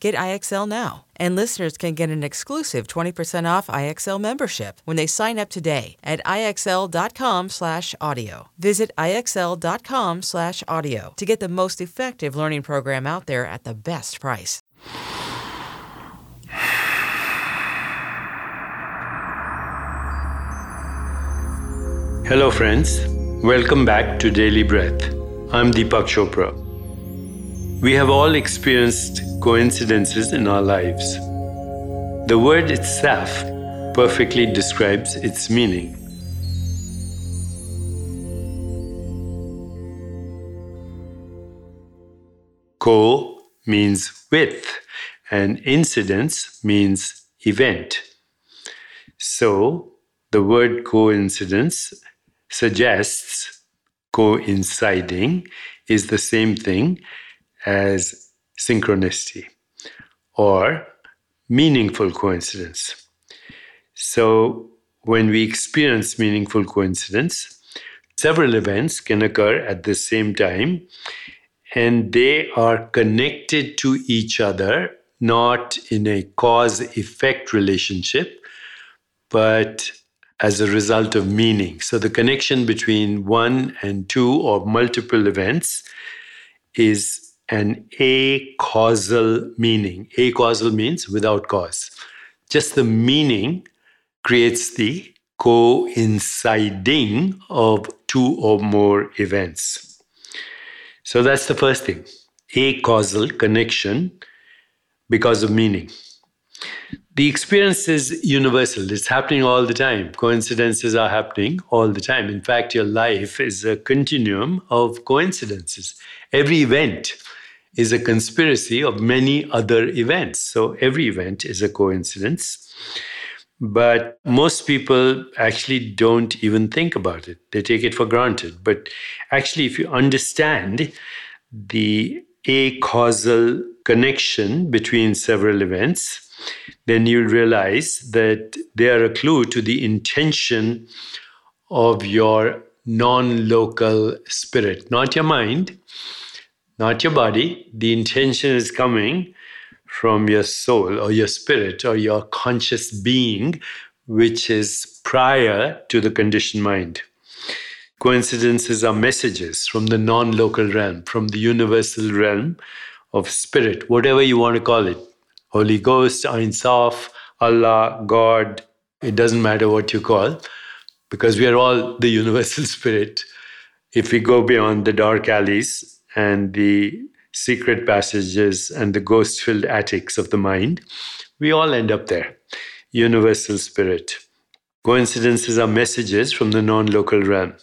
Get IXL now, and listeners can get an exclusive 20% off IXL membership when they sign up today at IXL.com/audio. Visit IXL.com/audio to get the most effective learning program out there at the best price. Hello friends, welcome back to Daily Breath. I'm Deepak Chopra. We have all experienced coincidences in our lives. The word itself perfectly describes its meaning. Co means with, and incidence means event. So, the word coincidence suggests coinciding is the same thing as synchronicity or meaningful coincidence. So when we experience meaningful coincidence, several events can occur at the same time, and they are connected to each other, not in a cause-effect relationship, but as a result of meaning. So the connection between one and two or multiple events is an acausal meaning. Acausal means without cause. Just the meaning creates the coinciding of two or more events. So that's the first thing. Acausal connection because of meaning. The experience is universal. It's happening all the time. Coincidences are happening all the time. In fact, your life is a continuum of coincidences. Every event is a conspiracy of many other events. So every event is a coincidence. But most people actually don't even think about it. They take it for granted. But actually, if you understand the acausal connection between several events, then you'll realize that they are a clue to the intention of your non-local spirit. Not your mind, not your body. The intention is coming from your soul or your spirit or your conscious being, which is prior to the conditioned mind. Coincidences are messages from the non-local realm, from the universal realm of spirit, whatever you want to call it. Holy Ghost, Ain Saf, Allah, God, it doesn't matter what you call, because we are all the universal spirit. If we go beyond the dark alleys and the secret passages and the ghost-filled attics of the mind, we all end up there. Universal spirit. Coincidences are messages from the non-local realm.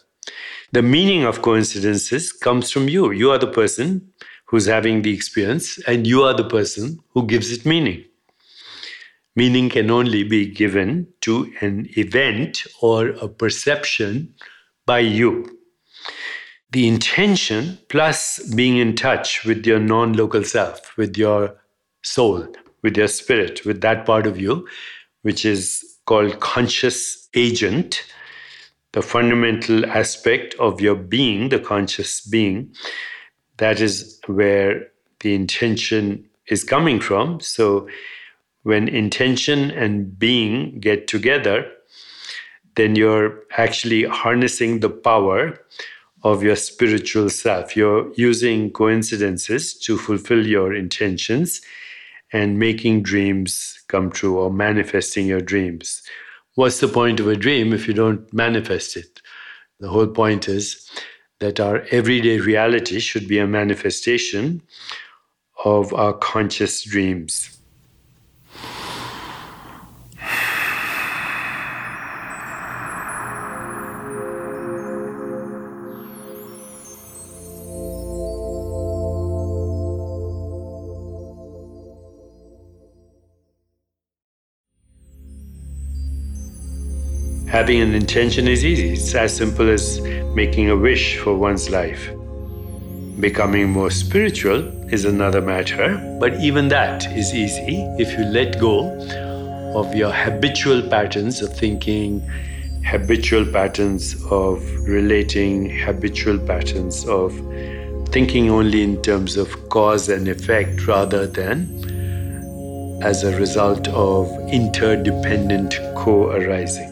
The meaning of coincidences comes from you. You are the person who's having the experience, and you are the person who gives it meaning. Meaning can only be given to an event or a perception by you. The intention plus being in touch with your non-local self, with your soul, with your spirit, with that part of you, which is called conscious agent, the fundamental aspect of your being, the conscious being. That is where the intention is coming from. So when intention and being get together, then you're actually harnessing the power of your spiritual self. You're using coincidences to fulfill your intentions and making dreams come true or manifesting your dreams. What's the point of a dream if you don't manifest it? The whole point is that our everyday reality should be a manifestation of our conscious dreams. Having an intention is easy. It's as simple as making a wish for one's life. Becoming more spiritual is another matter, but even that is easy if you let go of your habitual patterns of thinking, habitual patterns of relating, habitual patterns of thinking only in terms of cause and effect rather than as a result of interdependent co-arising.